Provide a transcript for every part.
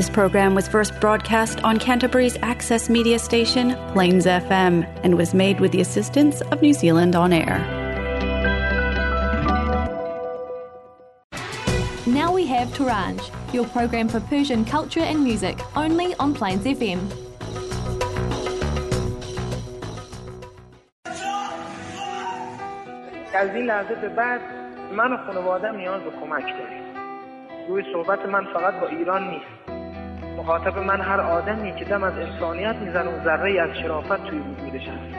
This program was first broadcast on Canterbury's access media station, Plains FM, and was made with the assistance of New Zealand On Air. Now we have Toranj, your program for Persian culture and music, only on Plains FM. از این لحظه به بعد من و خانواده‌ام نیاز به کمک داریم. روی صحبت من فقط با ایران نیست. مخاطب من هر آدمی که دم از انسانیت میزنه و ذره‌ای از شرافت توی وجودش هست.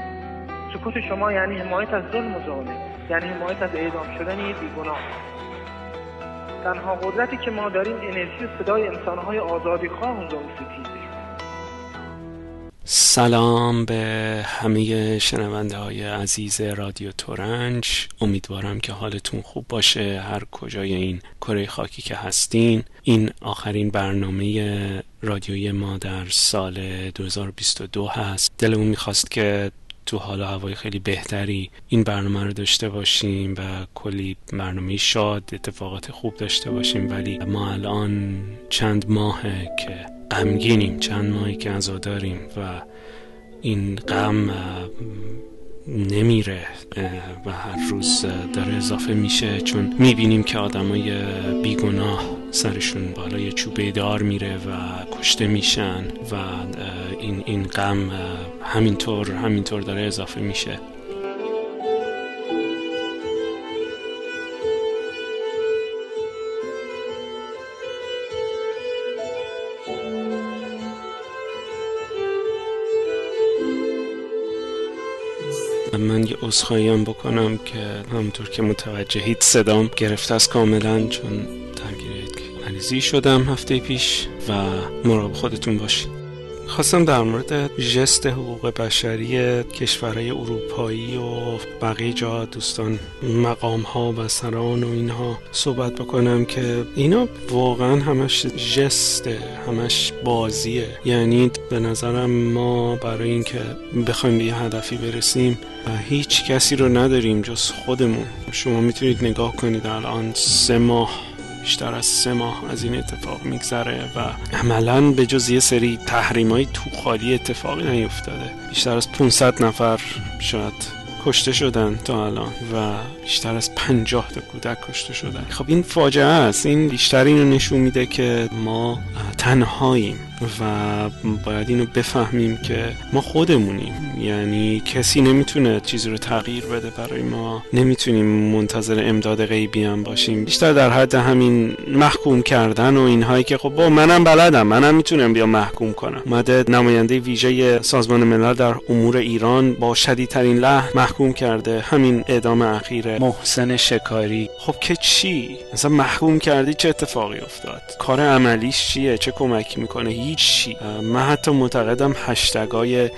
سکوت شما یعنی حمایت از ظلم و ظالم، یعنی حمایت از اعدام شدن یک بیگناه. تنها قدرتی که ما داریم انرژی و صدای انسان‌های آزادی‌خواه و ظلم‌ستیزه. سلام به همه شنونده های عزیز رادیو تورنج، امیدوارم که حالتون خوب باشه هر کجای این کره خاکی که هستین. این آخرین برنامه رادیوی ما در سال 2022 هست. دلمون میخواست که تو حال و هوای خیلی بهتری این برنامه رو داشته باشیم و کلی برنامه شاد، اتفاقات خوب داشته باشیم، ولی ما الان چند ماهه که غمگینیم، چند ماهی که عزاداریم و این غم نمیره و هر روز داره اضافه میشه، چون میبینیم که آدمای بیگناه سرشون بالای چوبه دار میره و کشته میشن و این غم همینطور داره اضافه میشه. من یه عذرخواهی هم بکنم که همونطور که متوجهید صدام گرفته است کاملا، چون درگیر یک مریضی شدم هفته پیش و مراقب خودتون باشید. خواستم در مورد ژست حقوق بشری کشورهای اروپایی و بقیه جا دوستان مقام ها و سران و اینها صحبت بکنم که اینا واقعا همش ژسته، همش بازیه. یعنی به نظرم ما برای اینکه بخوایم به یه هدفی برسیم هیچ کسی رو نداریم جز خودمون. شما میتونید نگاه کنید الان 3 ماه، بیشتر از 3 ماه از این اتفاق میگذره و عملاً به جز یه سری تحریم‌های تو خالی اتفاقی نیفتاده. بیشتر از 500 نفر شاید کشته شدن تا الان و بیشتر از 50 تا کودک کشته شدن. خب این فاجعه است. این بیشتر اینو نشون میده که ما تنهاییم و باید اینو بفهمیم که ما خودمونیم. یعنی کسی نمیتونه چیزی رو تغییر بده برای ما، نمیتونیم منتظر امداد غیبی هم باشیم. بیشتر در حد همین محکوم کردن و اینهایی که خب با منم بلدم، منم میتونم بیا محکوم کنم. مدد نماینده ویژه سازمان ملل در امور ایران با شدیدترین لحن محکوم کرده همین اعدام اخیر محسن شکاری. خب که چی؟ مثلا محکوم کردی چه اتفاقی افتاد؟ کار عملیش چیه؟ چه کمکی میکنه؟ هیچی. من حتی معتقدم هشتگای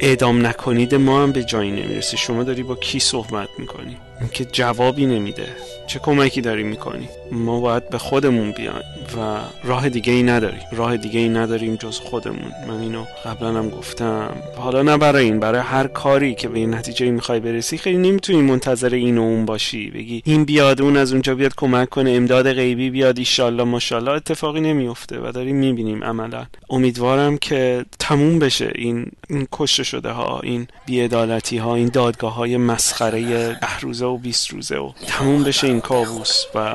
اعدام نکنید ما هم به جایی نمیرسه. شما داری با کی صحبت میکنی که جوابی نمیده؟ چه کمکی داری میکنی؟ ما باید به خودمون بیایم و راه دیگه ای نداریم جز خودمون. من اینو قبلا هم گفتم. حالا نه برای این، برای هر کاری که به این نتیجه میخوای برسی خیلی نمیتونی منتظر این و اون باشی، بگی این بیاد اون از اونجا بیاد کمک کنه، امداد غیبی بیاد ان شاء الله ماشاءالله. اتفاقی نمیفته و داریم میبینیم عملا. امیدوارم که تموم بشه این کشته شده ها، این بی‌عدالتی ها، این دادگاه های مسخره 10 روزه و 20 روزه و تموم بشه این کابوس و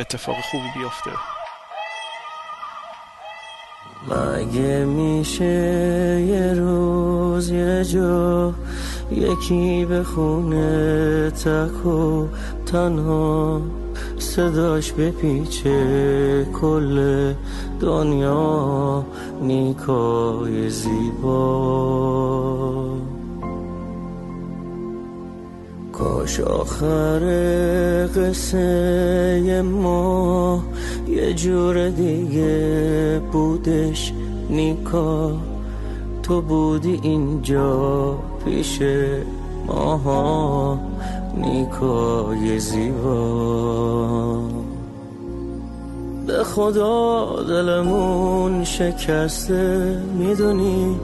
اتفاق خوبی بیفته. مگه میشه یه روز یه جا یکی بخونه تک و تنها، صداش بپیچه کل دنیا، نیکای زیبا. کاش آخر قصه ما یه جور دیگه بودش. نیکا تو بودی اینجا پیش ماها، نیکای زیبا. به خدا دلمون شکسته، میدونی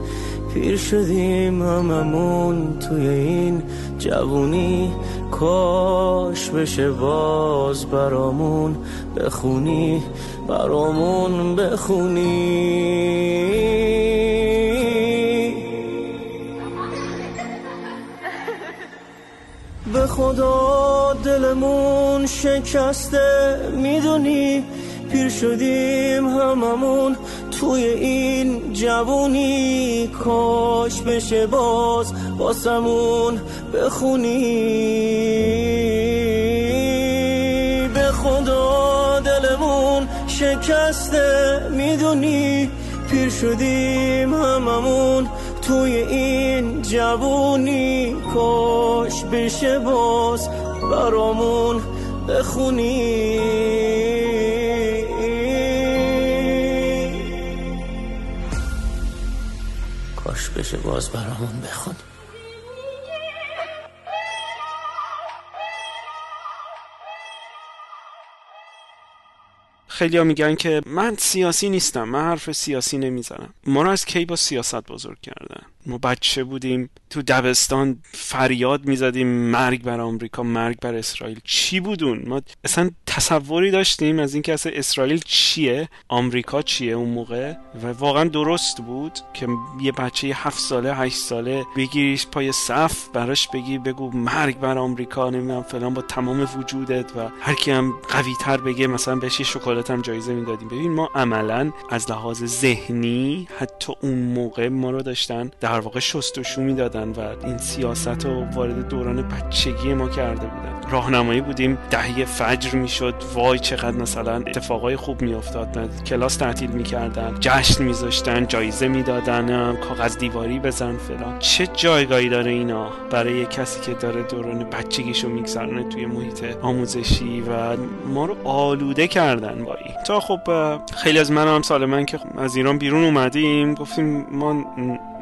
پیر شدیم هممون توی این جوونی، کاش بشه باز برامون بخونی. به خدا دلمون شکسته، میدونی پیر شدیم هممون توی این جوونی، کاش بشه باز واسمون بخونی. به خدا دلمون شکسته، میدونی پیر شدیم هممون توی این جوونی، کاش بشه باز برامون بخونی. کاش بشه باز برامون بخونی. خیلی ها میگن که من سیاسی نیستم، من حرف سیاسی نمیزنم. ما رو از کی با سیاست بزرگ کردن؟ ما بچه بودیم تو دبستان فریاد میزدیم مرگ بر آمریکا، مرگ بر اسرائیل. چی بودون؟ ما اصلا تصوری داشتیم از اینکه اصلا اسرائیل چیه، آمریکا چیه اون موقع؟ و واقعا درست بود که یه بچه 7 ساله 8 ساله بگیریش پای صف، براش بگو مرگ بر آمریکا، نمیدونم فلان، با تمام وجودت، و هر کی هم قوی تر بگه مثلا بهش شکلات هم جایزه میدادیم. ببین ما عملا از لحاظ ذهنی حتی اون موقع ما رو داشتن در واقع شست و شو میدادن و این سیاست رو وارد دوران بچگی ما کرده بودن. راهنمایی بودیم، دهی فجر میشد، وای چقدر مثلا اتفاقای خوب میافتاد، کلاس تعطیل میکردن، جشن میذاشتن، جایزه میدادن، کاغذ دیواری بزن فلان. چه جایگاهی داره اینا برای کسی که داره دوران بچگیشو میگذرونه توی محیط آموزشی؟ و ما رو آلوده کردن با این. تا خب خیلی از من هم سالمن که از ایران بیرون اومدیم، گفتیم ما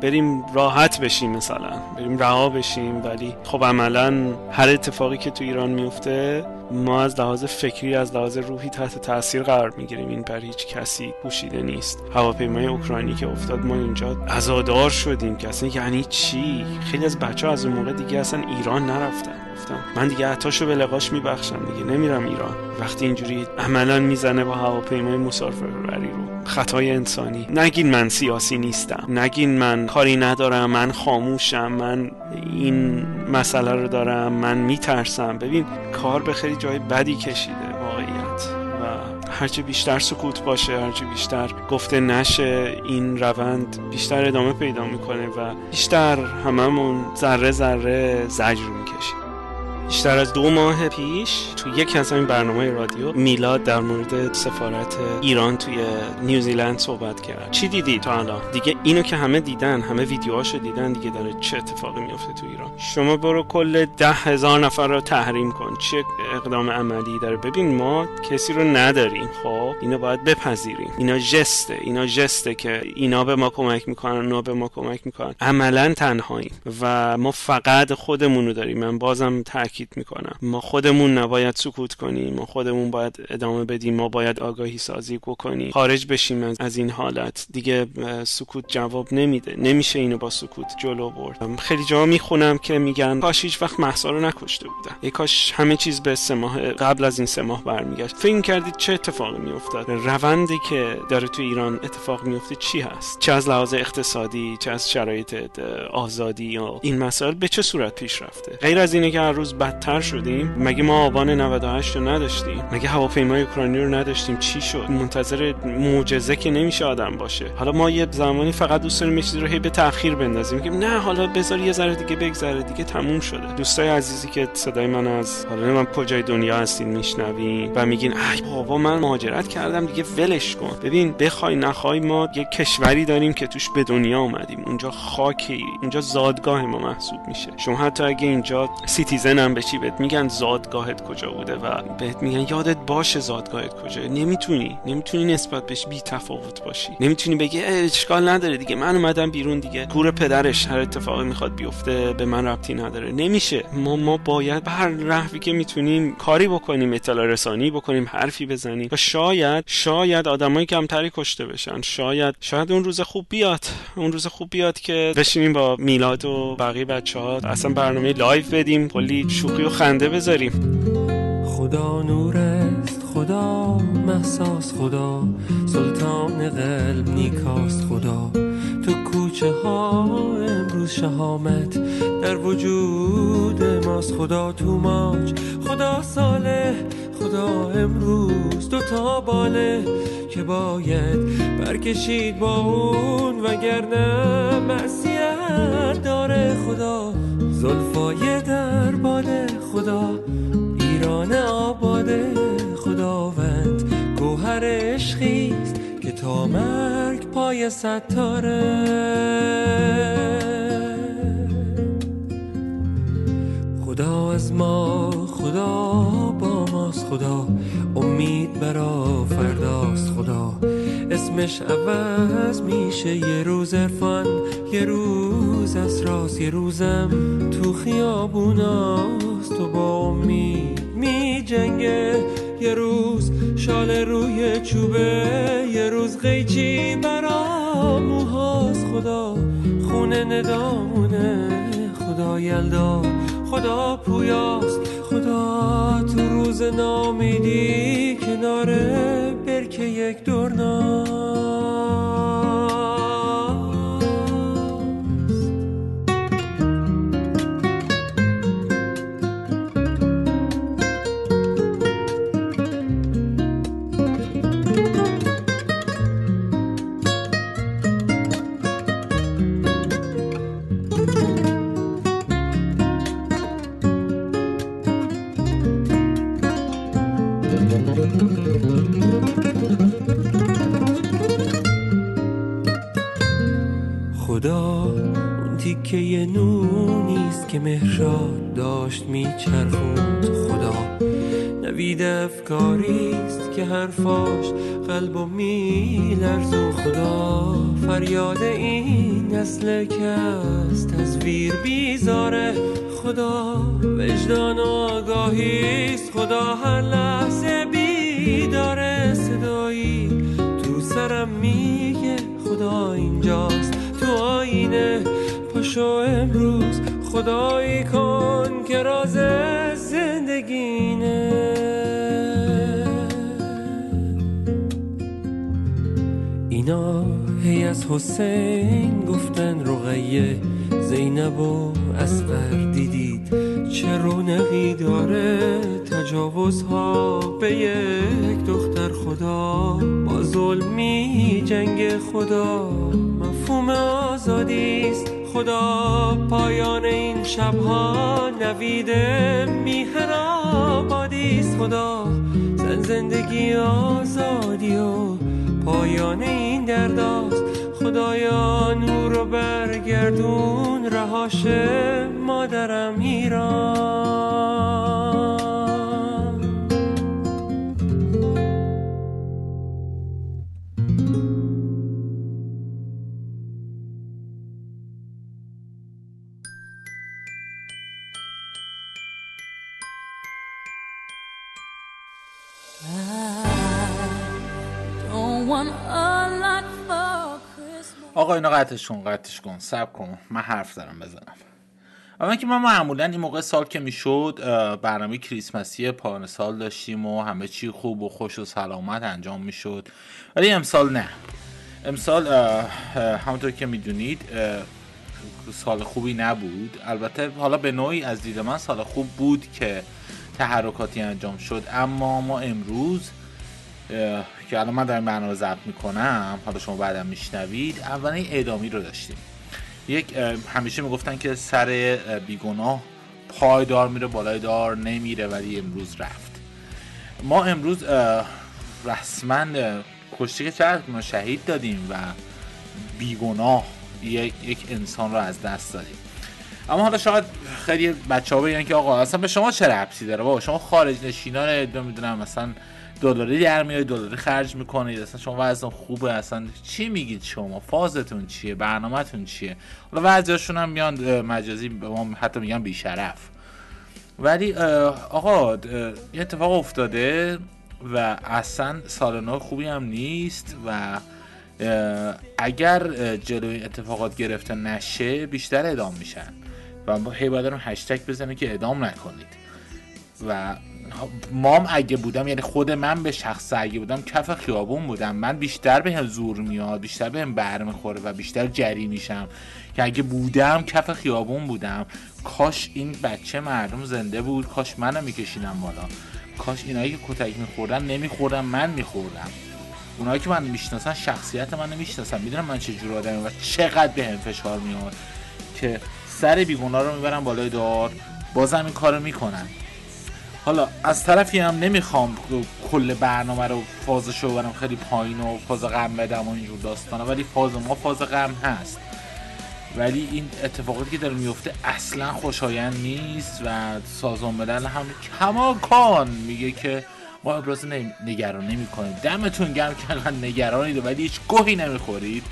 بریم راحت بشیم، مثلا بریم رها بشیم، ولی خب عملا هر اتفاقی که تو ایران میفته ما از لحاظ فکری، از لحاظ روحی تحت تاثیر قرار میگیریم. این بر هیچ کسی پوشیده نیست. هواپیمای اوکراینی که افتاد ما اینجا عزادار شدیم که اصلا یعنی چی. خیلی از بچه‌ها از اون موقع دیگه اصلا ایران نرفتن، گفتن من دیگه عطاشو به لقاش میبخشم، دیگه نمیرم ایران. وقتی اینجوری عملا میزنه با هواپیمای مسافربری رو، خطای انسانی. نگین من سیاسی نیستم، نگین من کاری ندارم، من خاموشم، من این مسئله رو دارم، من میترسم. ببین کار به خیلی جای بدی کشیده واقعیت، و هرچه بیشتر سکوت باشه، هرچه بیشتر گفته نشه، این روند بیشتر ادامه پیدا میکنه و بیشتر هممون ذره ذره زجر میکشیم. بیشتر از 2 ماه پیش تو یک از این برنامه رادیو میلاد در مورد سفارت ایران توی نیوزیلند صحبت کرد. چی دیدی تا الان؟ دیگه اینو که همه دیدن، همه ویدیوهاشو دیدن دیگه، داره چه اتفاقی میفته تو ایران. شما برو کل 10,000 نفر رو تحریم کن، چه اقدام عملی داره؟ ببین ما کسی رو نداریم، خب اینو باید بپذیریم. اینا جسته که اینا به ما کمک میکنن، اونا به ما کمک میکنن. عملاً تنهاییم و ما فقط خودمون رو داریم. من بازم میکنم ما خودمون نباید سکوت کنیم، ما خودمون باید ادامه بدیم، ما باید آگاهی سازی بکنیم، خارج بشیم از این حالت. دیگه سکوت جواب نمیده، نمیشه اینو با سکوت جلو برد. خیلی جا میخونم که میگن کاش هیچ وقت مهسا رو نکشته بودن، ای کاش همه چیز به 3 ماه قبل از این 3 ماه برمیگشت. فکر کردید چه اتفاقی میافتاد؟ روندی که داره تو ایران اتفاق میفته چی هست؟ چه از لحاظ اقتصادی، چه از شرایط آزادی، یا این مسائل به چه صورت پیش رفته؟ غیر از اینه که هر روز بدتر شدیم. مگه ما آبان 98 رو نداشتیم؟ مگه هواپیمای اوکراینی رو نداشتیم؟ چی شد؟ منتظر معجزه که نمیشه آدم باشه. حالا ما یه زمانی فقط دوست داریم یه چیزی رو هی به تأخیر بندازیم، میگیم نه حالا بذار یه ذره دیگه بگذره، دیگه تموم شده. دوستای عزیزی که صدای من از حالا من کجای دنیا هستین میشنوین و میگین ای بابا من مهاجرت کردم دیگه ولش کن. ببین بخوای نخوای ما یه کشوری داریم که توش به دنیا اومدیم، اونجا خاکی، اونجا زادگاه ما محسوب میشه. شما حتی اگه اینجا سیتیزن بشی بهت میگن زادگاهت کجا بوده و بهت میگن یادت باشه زادگاهت کجاست. نمیتونی نسبت بهش بی تفاوت باشی، نمیتونی بگی اشکال نداره دیگه من اومدم بیرون دیگه کور پدرش هر اتفاقی میخواد بیفته به من ربطی نداره. نمیشه. ما باید به هر راهی که میتونیم کاری بکنیم، اطلاع رسانی بکنیم، حرفی بزنیم و شاید آدمای کمتری کشته بشن، شاید اون روز خوب بیاد که بشینیم با میلاد و بقیه بچه‌ها اصلا برنامه لایو بدیم، کلی شوخی و خنده بذاریم. خدا نور است، خدا مهساس، خدا سلطان قلب نیکاست، خدا تو کوچه ها امروز شهامت در وجود ماست، خدا تو ماج، خدا صالح، خدا امروز دوتا باله که باید برکشید با اون وگرنه معصیت داره، خدا زلفای در باده، خدا ایران آباده، خداوند گوهر عشقیست که تا مرگ پای ستاره، خدا از ما، خدا با ماست، خدا امید برا فرداست، خدا اسمش عوض میشه یه روز عرفان، یه روز اسراس، یه روزم تو خیابوناست و با امید میجنگه، یه روز شال روی چوبه، یه روز قیچی برا موهاست، خدا خونه ندامونه، خدا یلدا، خدا پویاست، خدا تو روز نامیدی کنار برکه یک دورناست. خدا اون تیکه یه نونیست که مهرشاد داشت میچرخوند، خدا نوید افکاریست که حرفاش قلبو میلرزون، خدا فریاد این نسل که از تصویر بیزاره، خدا وجدان و آگاهیست، خدا هر لحظه بیداره، صدایی تو سرم میگه خدا اینجاست تو آینه، پاشو امروز خدایی کن که راز زندگینه، اینا هی از حسین گفتن، رقیه، زینب و اصغر دیدید چه رونقی داره، تجاوزها به یک دختر، خدا با ظلمی جنگ، خدا مفهوم آزادیست، خدا پایان این شبها نوید میهن آبادیست، خدا زن زندگی آزادی و پایان این درداست، خدایا نور رو برگردون، رهاش مادرم ایران. آقا اینا قطعش کن صبر کن من حرف دارم بزنم. اما که ما معمولا این موقع سال که میشد برنامه کریسمسی پایان سال داشتیم و همه چی خوب و خوش و سلامت انجام میشد، ولی امسال نه. امسال همونطور که میدونید سال خوبی نبود. البته حالا به نوعی از دید من سال خوب بود که تحرکاتی انجام شد، اما ما امروز که الان من دارم برنامه ضبط میکنم، حالا شما بعدم میشنوید، اولین اعدامی رو داشتیم. یک همیشه میگفتن که سر بیگناه پایدار میره بالای دار نمیره، ولی امروز رفت. ما امروز رسما کشته چند شهید دادیم و بیگناه یک انسان رو از دست دادیم. اما حالا شاید خیلی بچه‌ها بگن که آقا اصلا به شما چه ربطی داره؟ بابا شما خارج نشینان نمیدونم مثلا دلاری در میای، دلاری خرج میکنید، اصلا شما وضعتون خوبه، اصلا چی میگید شما؟ فازتون چیه؟ برنامه‌تون چیه؟ حالا بعضیاشون هم میان مجازی به ما حتی میگن بی شرف. ولی آقا این اتفاق افتاده و اصلا سال نو خوبی هم نیست و اگر جلوی اتفاقات گرفته نشه بیشتر اعدام میشن و هی باید رو هشتگ بزنه که اعدام نکنید. و مام اگه بودم، یعنی خود من به شخص اگه بودم، کف خیابون بودم، من بیشتر به هم زور میاد، بیشتر به هم برمیخوره و بیشتر جری میشم که اگه بودم کف خیابون بودم. کاش این بچه مردم زنده بود، کاش منو میکشیدم بالا، کاش اینایی که کتک میخوردن نمیخوردم، من میخوردم. اونایی که من میشناسن شخصیت منو میشناسن، میدونم من چه جور آدمی و چقدر به هم فشار میاد که سر بیگونا رو میبرن بالای دار، بازم این کارو میکنن. حالا از طرفی هم نمیخوام کل برنامه رو فازشو برم خیلی پایین و فاز غم بدم و اینجور داستانه، ولی فاز ما فاز غم هست. ولی این اتفاقاتی که داره میفته اصلا خوشایند نیست و سازمان ملل هم کماکان میگه که ما ابراز نگران نمی‌کنیم. دمتون گرم که انقدر نگرانید ولی هیچ گوهی نمیخورید.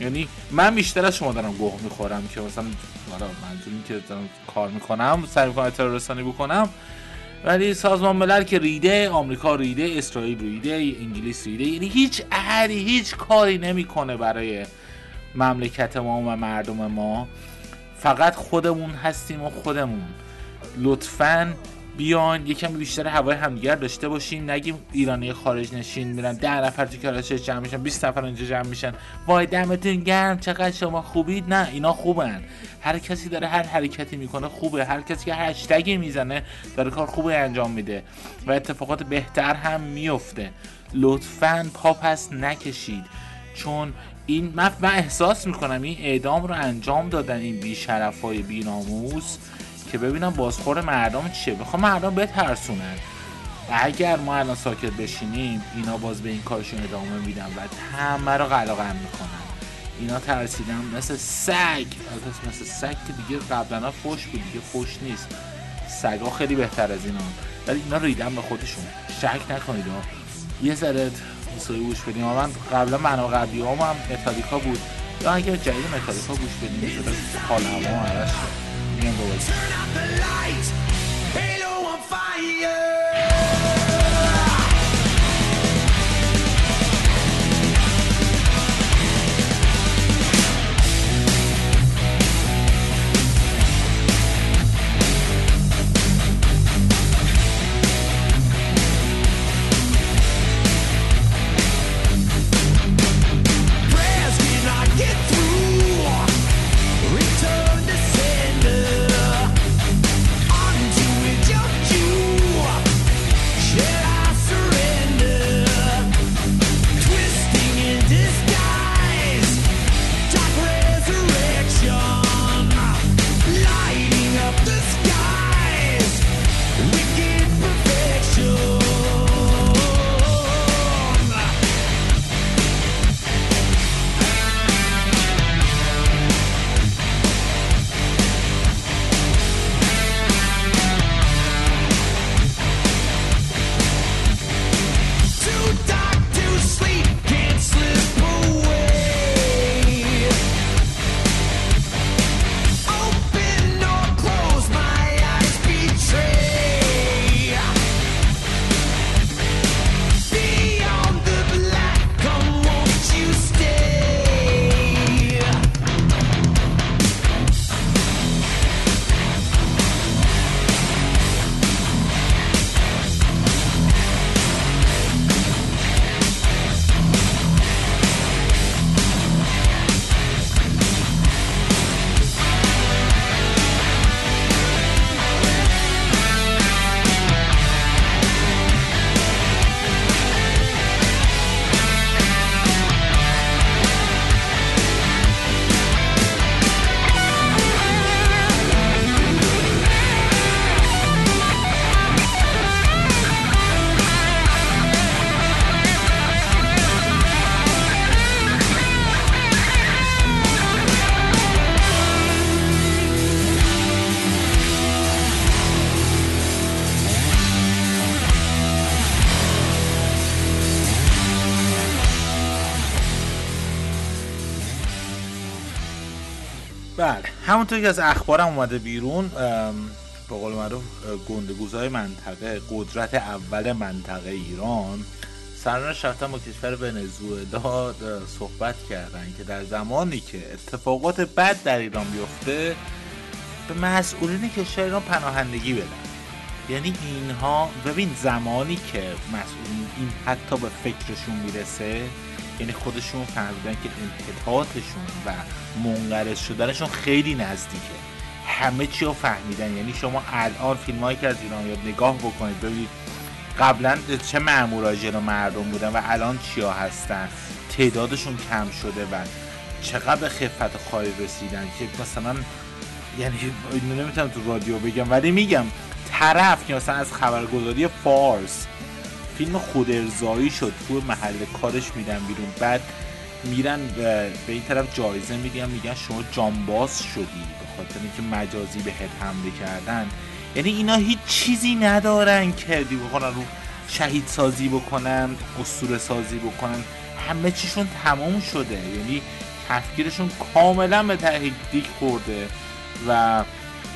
یعنی من بیشتر از شما دارم گوه میخورم که مثلا حالا منظوری که دارم کار میکنم سعی میکنم اطلاع رسانی بکنم، ولی سازمان ملل که ریده، آمریکا ریده، اسرائیل ریده، انگلیس ریده، یعنی هیچ اهلی هیچ کاری نمیکنه برای مملکت ما و مردم ما. فقط خودمون هستیم و خودمون. لطفاً بیان یکم بیشتر هوای همدیگر داشته باشیم، نگیم ایرانی خارج نشین میرن 10 نفر تو کلاش جمع میشن، 20 نفر اونجا جمع میشن، وای دمتون گرم چقدر شما خوبید. نه، اینا خوبن، هر کسی داره هر حرکتی میکنه خوبه، هر کسی که هشتگی میزنه داره کار خوبه انجام میده و اتفاقات بهتر هم میفته. لطفاً پا پس نکشید، چون این من احساس میکنم این اعدام رو انجام دادن این بی‌شرفای بی‌ناموس که ببینم بازخور مردم چیه، بخوام مردم بترسونن. اگر ما الان ساکت بشینیم اینا باز به این کارشون ادامه میدن و همه رو قلقم میکنن. اینا ترسیدن مثل سگ، مثل سگ که دیگه قبلا فوش بود، دیگه فوش نیست، سگا خیلی بهتر از اینا، ولی اینا ریدن به خودشون. شک نکنید یه ذره موسیقی گوش بدیم. من قبلا قبلیام هم متالیکا بود، یا اگر جدید متالیکا گوش بدیم حالمون عوض شه. Turn up the lights, halo on fire. بله، همونطور که از اخبارم اومده بیرون، به قول معروف گندگوزهای منطقه، قدرت اول منطقه ایران، سرانش رفتن با کشور ونزوئلا صحبت کردن که در زمانی که اتفاقات بد در ایران بیفته به مسئولین کشور ایران پناهندگی بدن. یعنی اینها ببین، زمانی که مسئولین این حتی به فکرشون میرسه، یعنی خودشون فهمیدن که انحطاطشون و منقرض شدنشون خیلی نزدیکه، همه چی رو فهمیدن. یعنی شما الان فیلمایی که از ایران یاد نگاه بکنید ببینید قبلا چه مأمورای جلو مردم بودن و الان چیا هستن، تعدادشون کم شده و چقدر به خفت خواهی رسیدن که مثلا، یعنی نمیتونم تو رادیو بگم ولی میگم، طرف که مثلا از خبرگزاری فارس فیلم خودارضایی شد تو محل کارش میدن بیرون، بعد میرن به این طرف جایزه میگن شما جانباز شدی به خاطر اینکه مجازی بهت حمله کردن. یعنی اینا هیچ چیزی ندارن که بخونن رو شهید سازی بکنن، اسطوره سازی بکنن، همه چیشون تمام شده. یعنی تفکیرشون کاملا به تهدید خورده و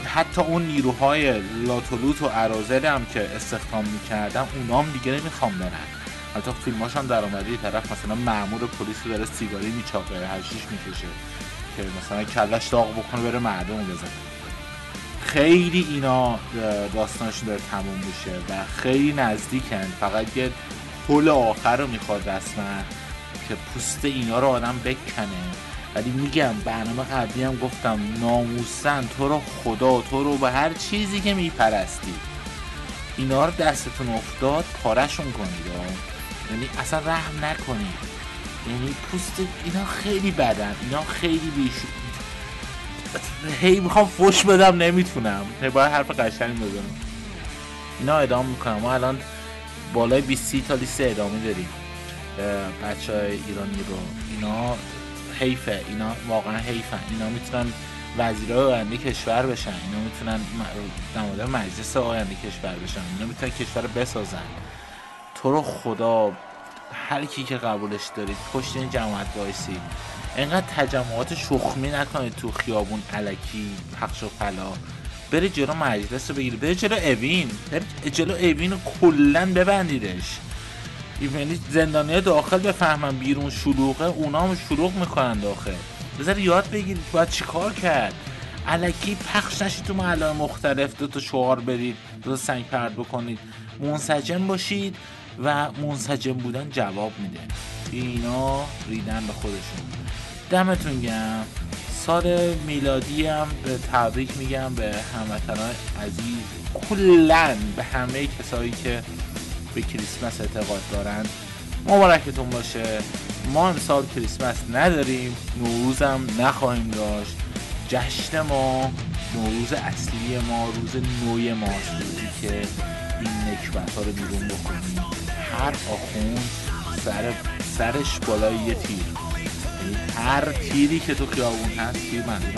حتی اون نیروهای لاتولوت و ارازل هم که استخدام میکردن اونا هم دیگه نمیخوام برن. حتی فیلماش هم در آمده، طرف مثلا مأمور پلیس رو داره سیگاری میچاقه، هشیش میکشه که مثلا کلش داغ بکنه بره مردم بزنه. خیلی اینا داستانشون داره تموم میشه و خیلی نزدیکن، فقط یه پل آخر رو میخواد رسمن که پوست اینا رو آدم بکنه. ولی میگم، برنامه قبلی هم گفتم، ناموسن تو رو خدا، تو رو به هر چیزی که میپرستی، اینا رو دستتون افتاد پارشون کنید. یعنی اصلا رحم نکنید. یعنی پوست اینا خیلی بدن، اینا خیلی هی میخوام فوش بدم نمیتونم، باید حرف قشنگ بزنم. اینا اعدام میکنم، ما الان بالای 20 تا لیست اعدامی داریم بچه های ایرانی رو. اینا حیفه، اینا واقعا حیفن. اینا میتونن وزیرای آینده کشور بشن، اینا میتونن نماینده مجلس آینده کشور بشن، اینا میتونن کشور بسازن. تو رو خدا هر کی که قبولش دارید پشت این جماعت وایسید، اینقدر تجمعات شخمی نکنید تو خیابون الکی پخش و پلا. بری جلو مجلس رو بگیری، بری جلو اوین، بری جلو اوین رو کلن ببندیدش. یعنی زندانی‌ها داخل بفهمن بیرون شلوغه، اونا هم شلوغ میکنن داخل. بذار یاد بگیرید باید چیکار کرد. الکی پخش نشید تو محله‌های مختلف، دو تا شعار بدید، دو تا سنگ پرد بکنید، منسجم باشید و منسجم بودن جواب میده. اینا ریدن به خودشون. دمتون گرم. سال میلادی هم به تبریک میگم به هموطنان عزیز، کلاً به همه کسایی که به کریسمس اعتقاد دارن مبارکتون باشه. ما امسال کریسمس نداریم، نوروز هم نخواهیم داشت. جشن ما، نوروز اصلی ما، روز نوی ما، روزی که این نکبت ها رو بیرون بکنیم. هر آخوند سرش بالای یه تیر، هر تیری که تو خیابون هست، تیر منظورم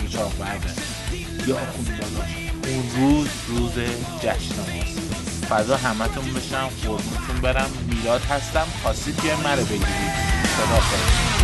به چاق برده یا آخوند بالاش، اون روز جشن ماست. فضا همه تون بشم، قربونتون برم، میلاد هستم، خواستید که مرا بگیرید. خدا خدا.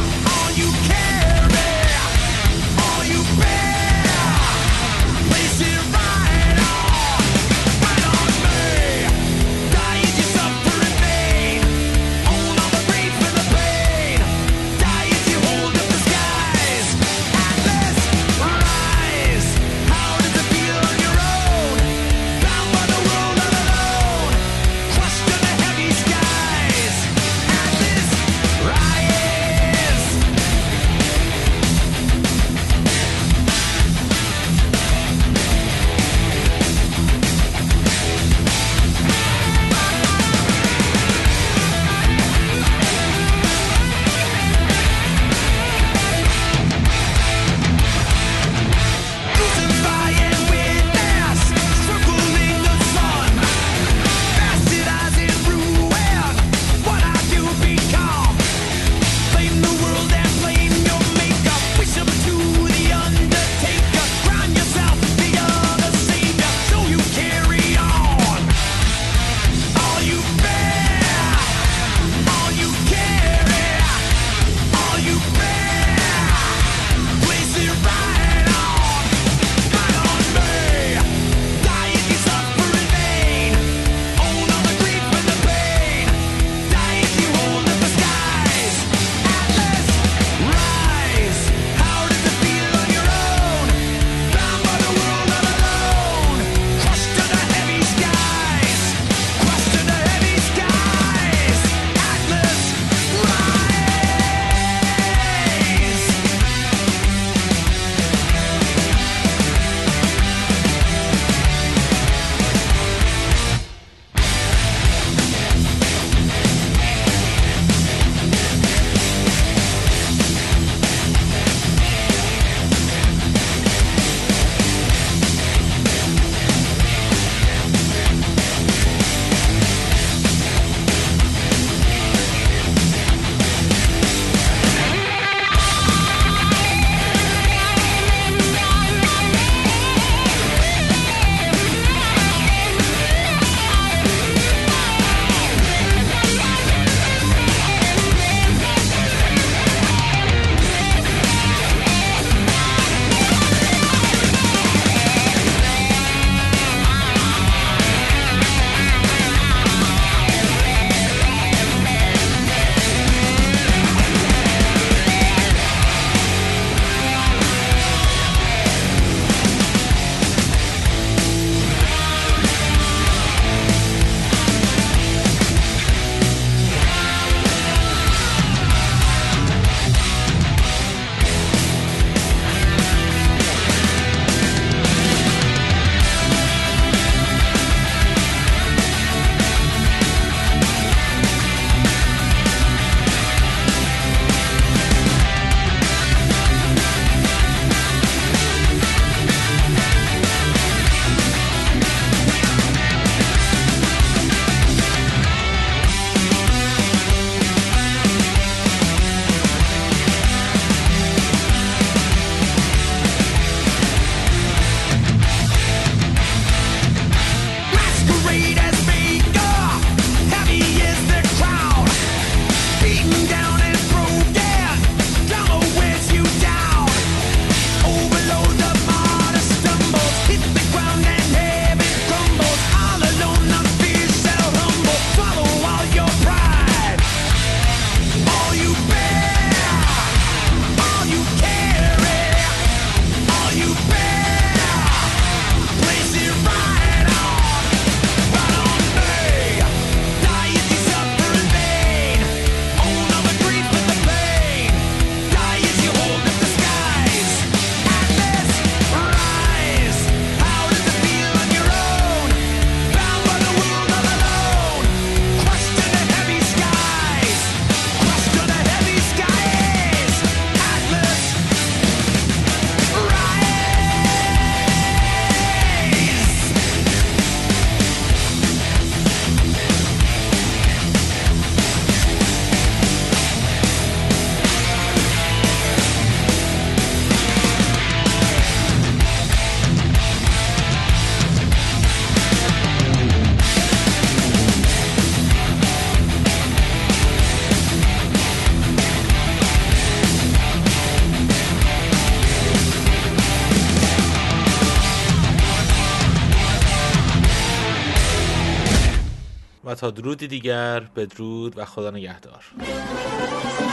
و تا درودی دیگر بدرود و خدا نگهدار.